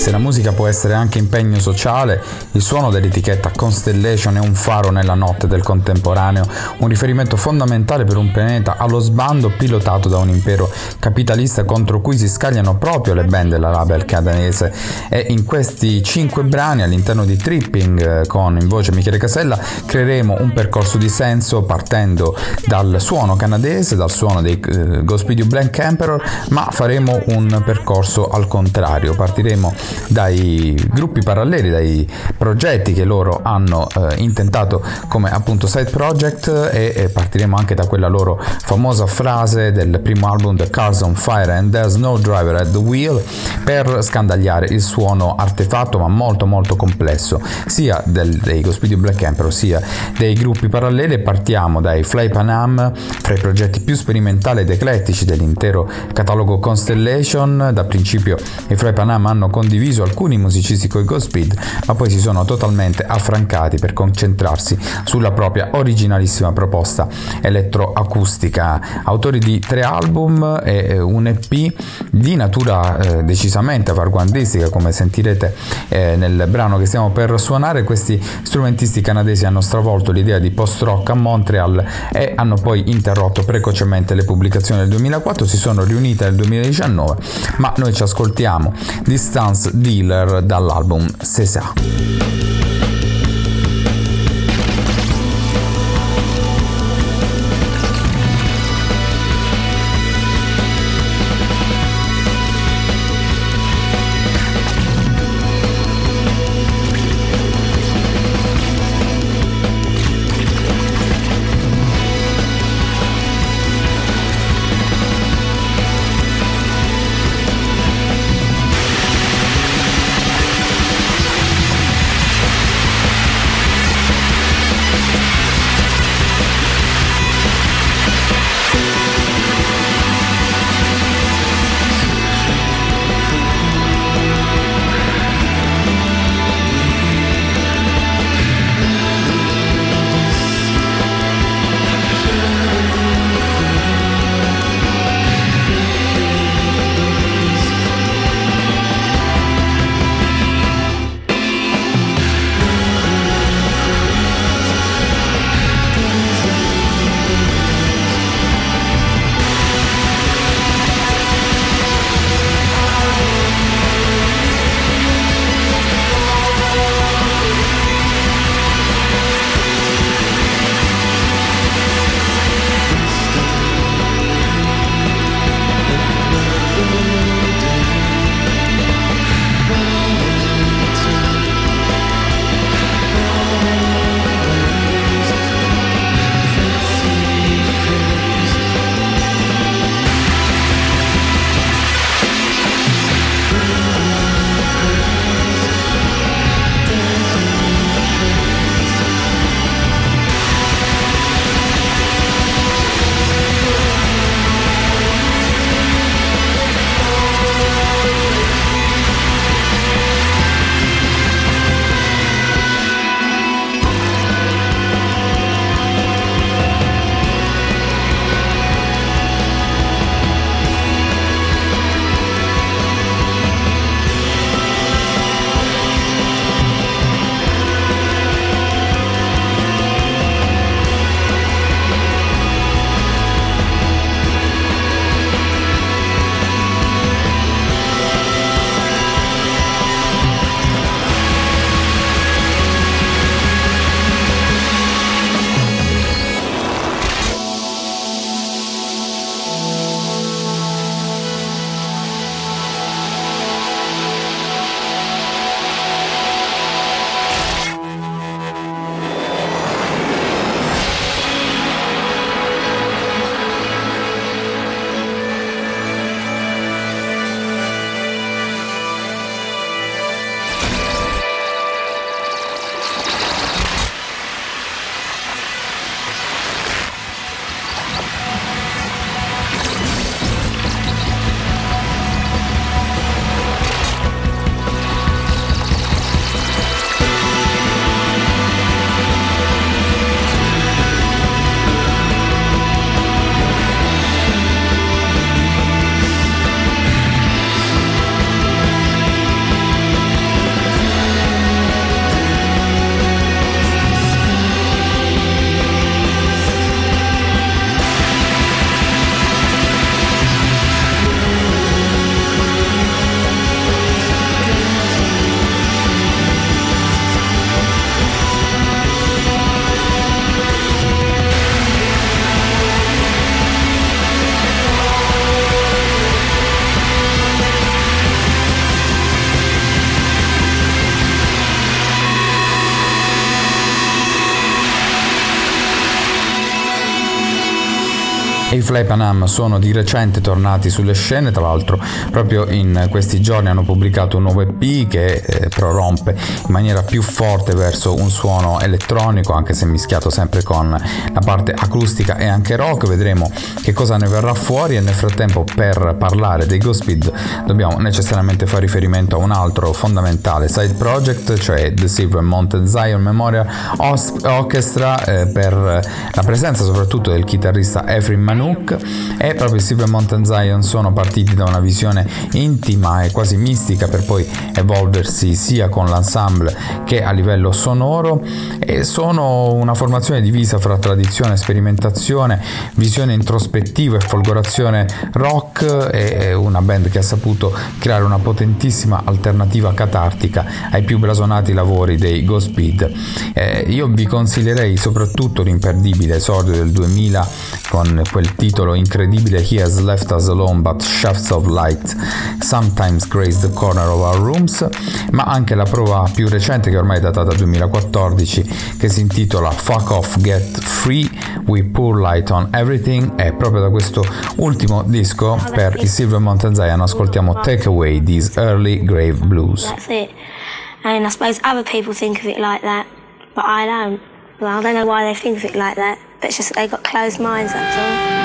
Se la musica può essere anche impegno sociale, il suono dell'etichetta Constellation è un faro nella notte del contemporaneo, un riferimento fondamentale per un pianeta allo sbando pilotato da un impero capitalista contro cui si scagliano proprio le band della label canadese. E in questi 5 brani all'interno di Tripping, con in voce Michele Casella, creeremo un percorso di senso partendo dal suono canadese, dal suono dei Godspeed Black Emperor, ma faremo un percorso al contrario, partiremo dai gruppi paralleli, dai progetti che loro hanno intentato come appunto side project, e partiremo anche da quella loro famosa frase del primo album The Cars on Fire and There's No Driver at the Wheel, per scandagliare il suono artefatto ma molto molto complesso sia dei Godspeed Black Emperor sia dei gruppi paralleli. Partiamo dai Fly Pan Am, fra i progetti più sperimentali ed eclettici dell'intero catalogo Constellation. Da principio i Fly Pan Am hanno condiviso alcuni musicisti coi Godspeed, ma poi si sono totalmente affrancati per concentrarsi sulla propria originalissima proposta elettroacustica. Autori di 3 album e un EP di natura decisamente avanguardistica, come sentirete nel brano che stiamo per suonare. Questi strumentisti canadesi hanno stravolto l'idea di post-rock a Montreal e hanno poi interrotto precocemente le pubblicazioni del 2004, si sono riunite nel 2019, ma noi ci ascoltiamo Distance Dealer dall'album Sessa. Fly Pan Am sono di recente tornati sulle scene, tra l'altro proprio in questi giorni hanno pubblicato un nuovo EP che prorompe in maniera più forte verso un suono elettronico, anche se mischiato sempre con la parte acustica e anche rock. Vedremo che cosa ne verrà fuori, e nel frattempo, per parlare dei Godspeed dobbiamo necessariamente fare riferimento a un altro fondamentale side project, cioè Thee Silver Mt. Zion Memorial Orchestra, per la presenza soprattutto del chitarrista Efrim Menuck. E proprio Thee Silver Mt. Zion sono partiti da una visione intima e quasi mistica, per poi evolversi sia con l'ensemble che a livello sonoro, e sono una formazione divisa fra tradizione, sperimentazione, visione introspettiva e folgorazione rock. È una band che ha saputo creare una potentissima alternativa catartica ai più blasonati lavori dei Godspeed. Io vi consiglierei soprattutto l'imperdibile esordio del 2000 con quel titolo incredibile He Has Left Us Alone But Shafts of Light Sometimes Graze the Corner of Our Rooms, ma anche la prova più recente, che ormai è datata 2014, che si intitola Fuck Off Get Free We Pour Light on Everything. È proprio da questo ultimo disco per i Silver Mt. Zion ascoltiamo Take Away These Early Grave Blues. That's it. And I suppose other people think of it like that, but I don't. Well, I don't know why they think of it like that, but it's just they got closed minds, that's all.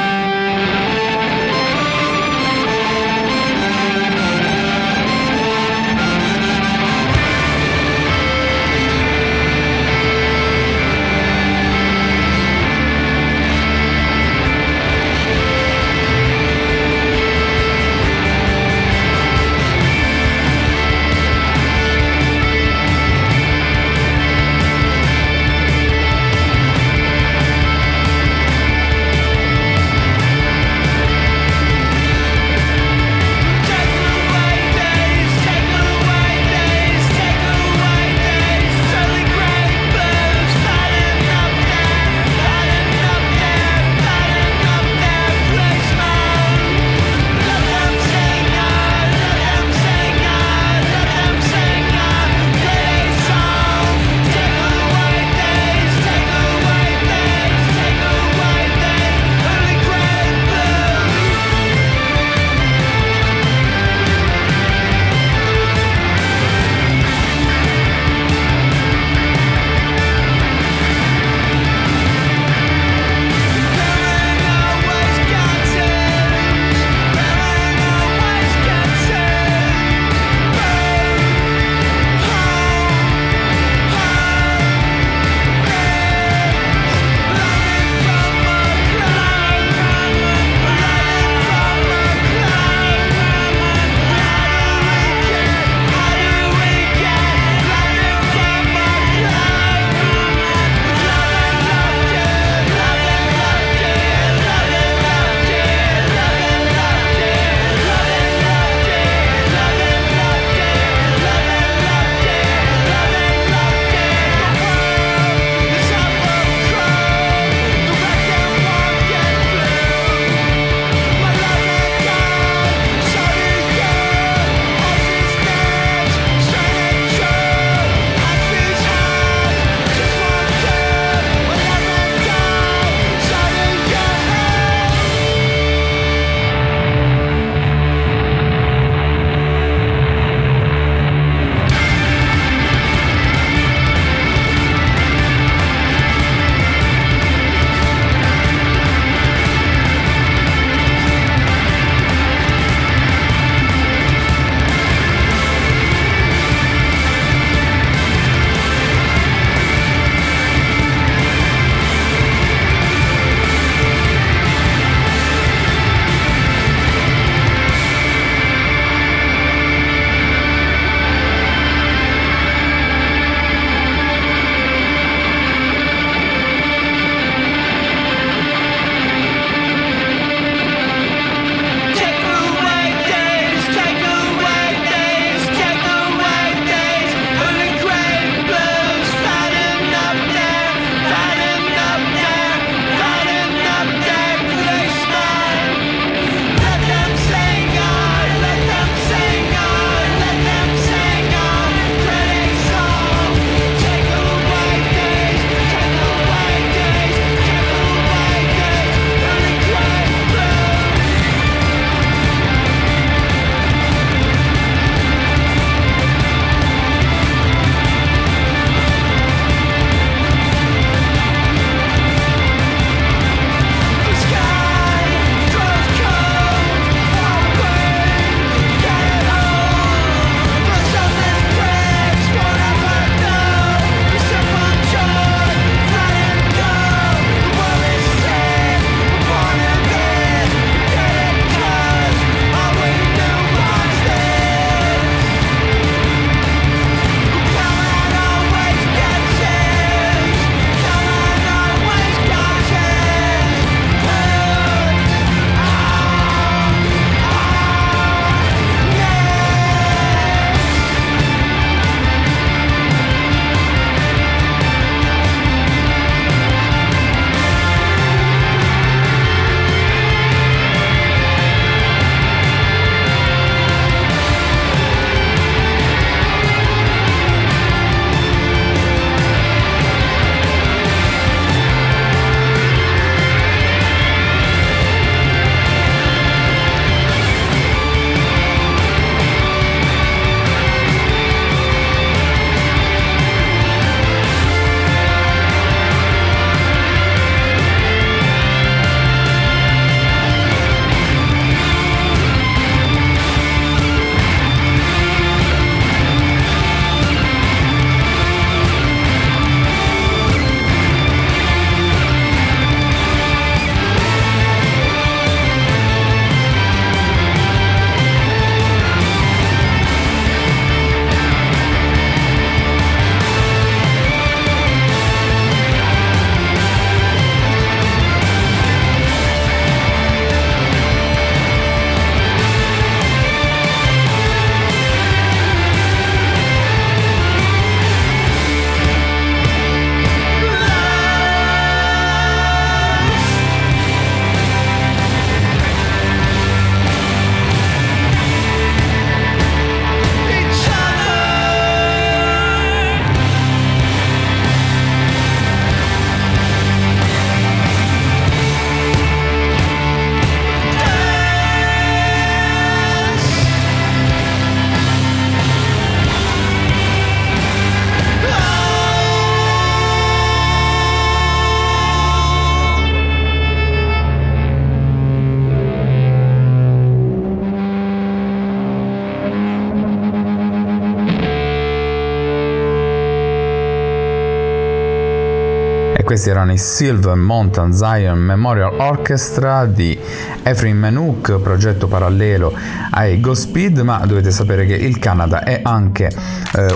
Questi erano i Silver Mt. Zion Memorial Orchestra di Efrim Menuck, progetto parallelo ai Godspeed, ma dovete sapere che il Canada è anche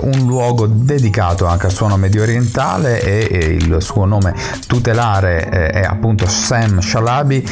un luogo dedicato anche al suono medio orientale e il suo nome tutelare è appunto Sam Shalabi.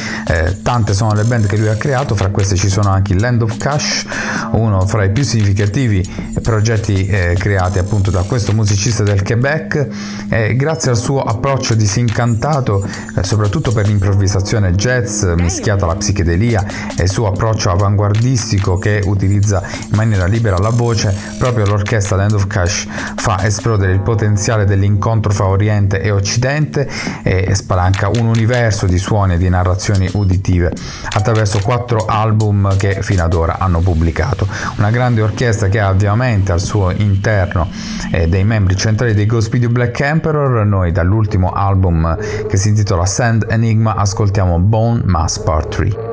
Tante sono le band che lui ha creato, fra queste ci sono anche il Land of Kush, uno fra i più significativi progetti creati appunto da questo musicista del Quebec. Grazie al suo approccio disincantato, soprattutto per l'improvvisazione jazz mischiata alla psichedelia e il suo approccio avanguardistico che utilizza in maniera libera la voce, proprio l'orchestra Land of Kush fa esplodere il potenziale dell'incontro fra Oriente e Occidente e spalanca un universo di suoni e di narrazioni uditive attraverso 4 album che fino ad ora hanno pubblicato. Una grande orchestra che ha ovviamente al suo interno dei membri centrali dei Godspeed Black Emperor. Noi dall'ultimo album che si intitola Sand Enigma ascoltiamo Bone Mass Part 3.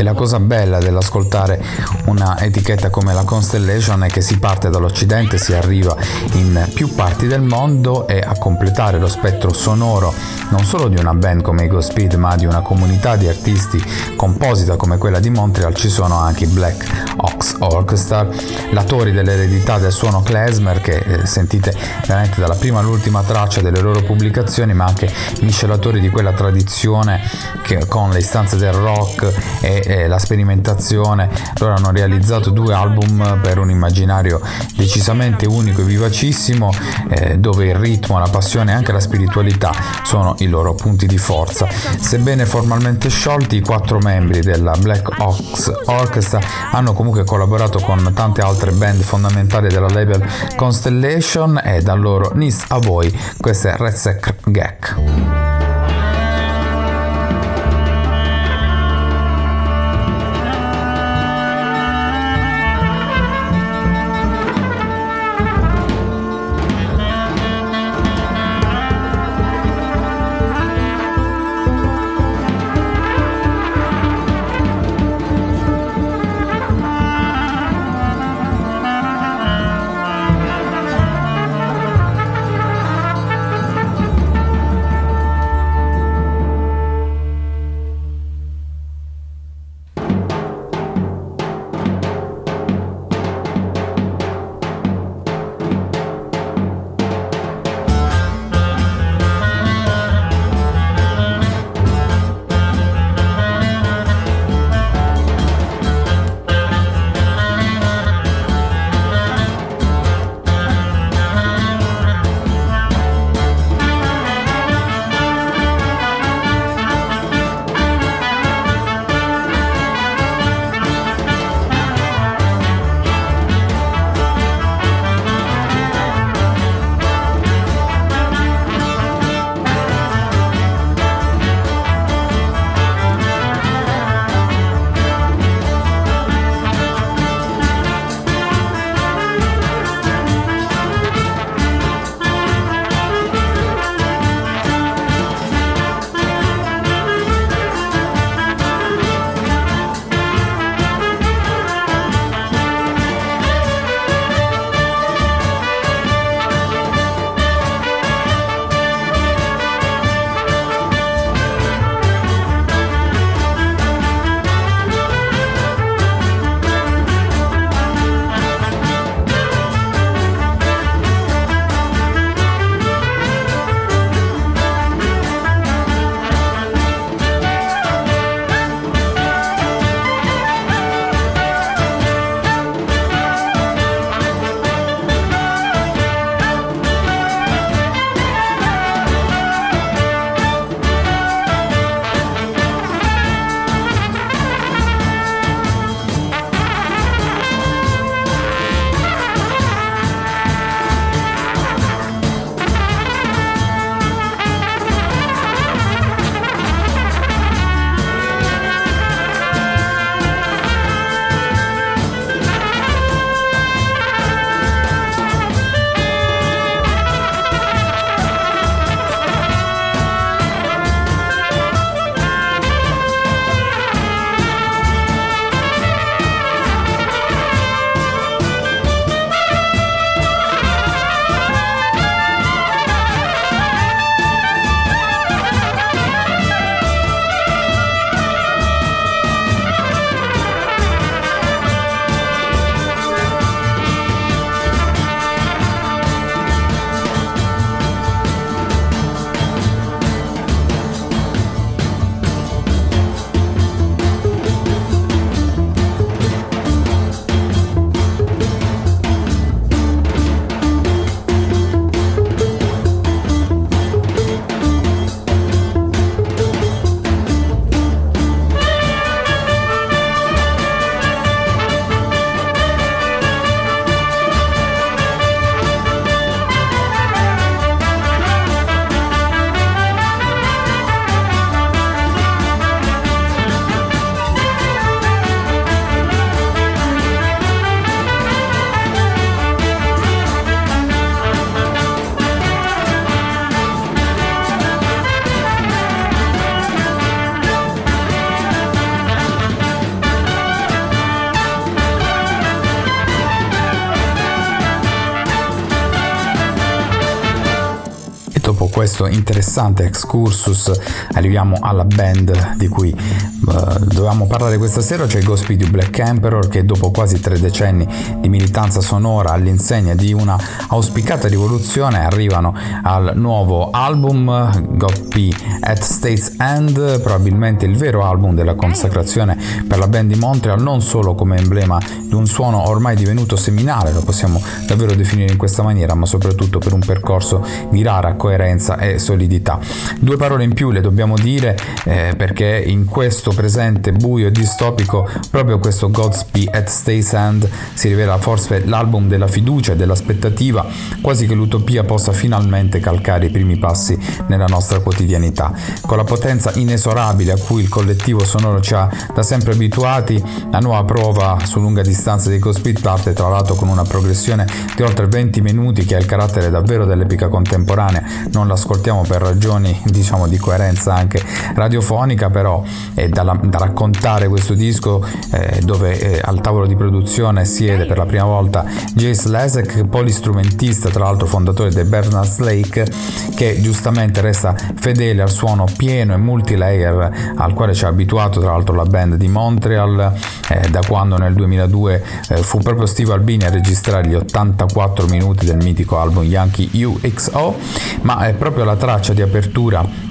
E la cosa bella dell'ascoltare una etichetta come la Constellation è che si parte dall'Occidente, si arriva in più parti del mondo, e a completare lo spettro sonoro non solo di una band come i Godspeed ma di una comunità di artisti composita come quella di Montreal ci sono anche i Black Ox Orkestar, latori dell'eredità del suono klezmer che sentite veramente dalla prima all'ultima traccia delle loro pubblicazioni, ma anche miscelatori di quella tradizione che con le istanze del rock e la sperimentazione. Loro hanno realizzato 2 album per un immaginario decisamente unico e vivacissimo, dove il ritmo, la passione e anche la spiritualità sono i loro punti di forza. Sebbene formalmente sciolti, i 4 membri della Black Ox Orchestra hanno comunque collaborato con tante altre band fondamentali della label Constellation, e da loro Nis a voi, questo è Retsek Gek. questo interessante excursus arriviamo alla band di cui dovevamo parlare questa sera, cioè Godspeed at Black Emperor, che dopo quasi 3 decenni di militanza sonora all'insegna di una auspicata rivoluzione arrivano al nuovo album Godspeed at State's End, probabilmente il vero album della consacrazione per la band di Montreal, non solo come emblema di un suono ormai divenuto seminale, lo possiamo davvero definire in questa maniera, ma soprattutto per un percorso di rara coerenza e solidità. 2 parole in più le dobbiamo dire, perché in questo presente buio e distopico proprio questo Godspeed at State's End si rivela forse l'album della fiducia e dell'aspettativa, quasi che l'utopia possa finalmente calcare i primi passi nella nostra quotidianità. Con la potenza inesorabile a cui il collettivo sonoro ci ha da sempre abituati, la nuova prova su lunga distanza di Godspeed parte tra l'altro con una progressione di oltre 20 minuti che ha il carattere davvero dell'epica contemporanea. Non l'ascoltiamo per ragioni di coerenza anche radiofonica, però è da raccontare questo disco dove al tavolo di produzione siede per la prima volta Jace Lasek, polistrumentista tra l'altro fondatore dei Besnard Lakes, che giustamente resta fedele al suono pieno e multilayer al quale ci ha abituato tra l'altro la band di Montreal da quando nel 2002 fu proprio Steve Albini a registrare gli 84 minuti del mitico album Yankee UXO, ma è proprio la traccia di apertura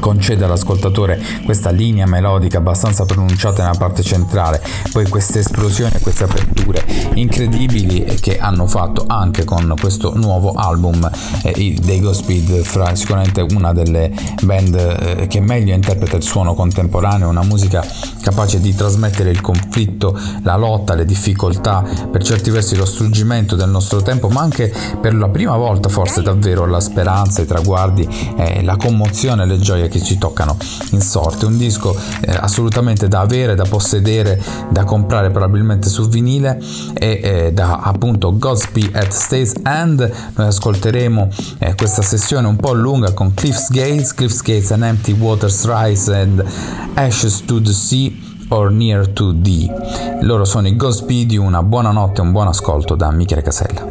concede all'ascoltatore questa linea melodica abbastanza pronunciata nella parte centrale, poi queste esplosioni, queste aperture incredibili che hanno fatto anche con questo nuovo album dei Godspeed, sicuramente una delle band che meglio interpreta il suono contemporaneo, una musica capace di trasmettere il conflitto, la lotta, le difficoltà, per certi versi lo struggimento del nostro tempo, ma anche per la prima volta forse davvero la speranza, i traguardi, la commozione, le gioie che ci toccano in sorte. Un disco assolutamente da avere, da possedere, da comprare probabilmente su vinile, e da appunto Godspeed at State's End noi ascolteremo questa sessione un po' lunga con Cliff's Gates and Empty Waters Rise and Ashes to the Sea or Near to D. Loro sono i Godspeed. Una buona notte e un buon ascolto da Michele Casella.